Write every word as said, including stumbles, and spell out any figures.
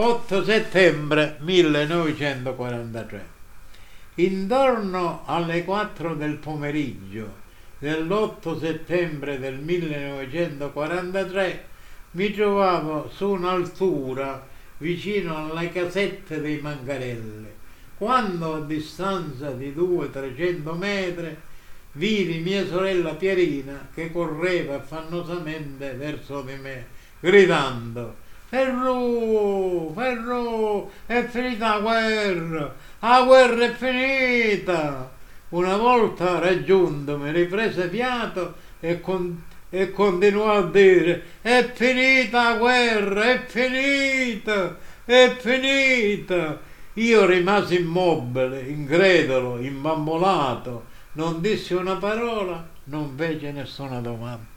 otto settembre millenovecentoquarantatré. Intorno alle quattro del pomeriggio dell'otto settembre del millenovecentoquarantatré mi trovavo su un'altura vicino alle casette dei Mangarelli, quando a distanza di duecento trecento metri vidi mia sorella Pierina che correva affannosamente verso di me, gridando: «Ferru, Ferru, è finita la guerra, la guerra è finita!» Una volta raggiunto mi riprese fiato e, con, e continuò a dire: «È finita la guerra, è finita, è finita!» Io rimasi immobile, incredulo, imbambolato, non dissi una parola, non fece nessuna domanda.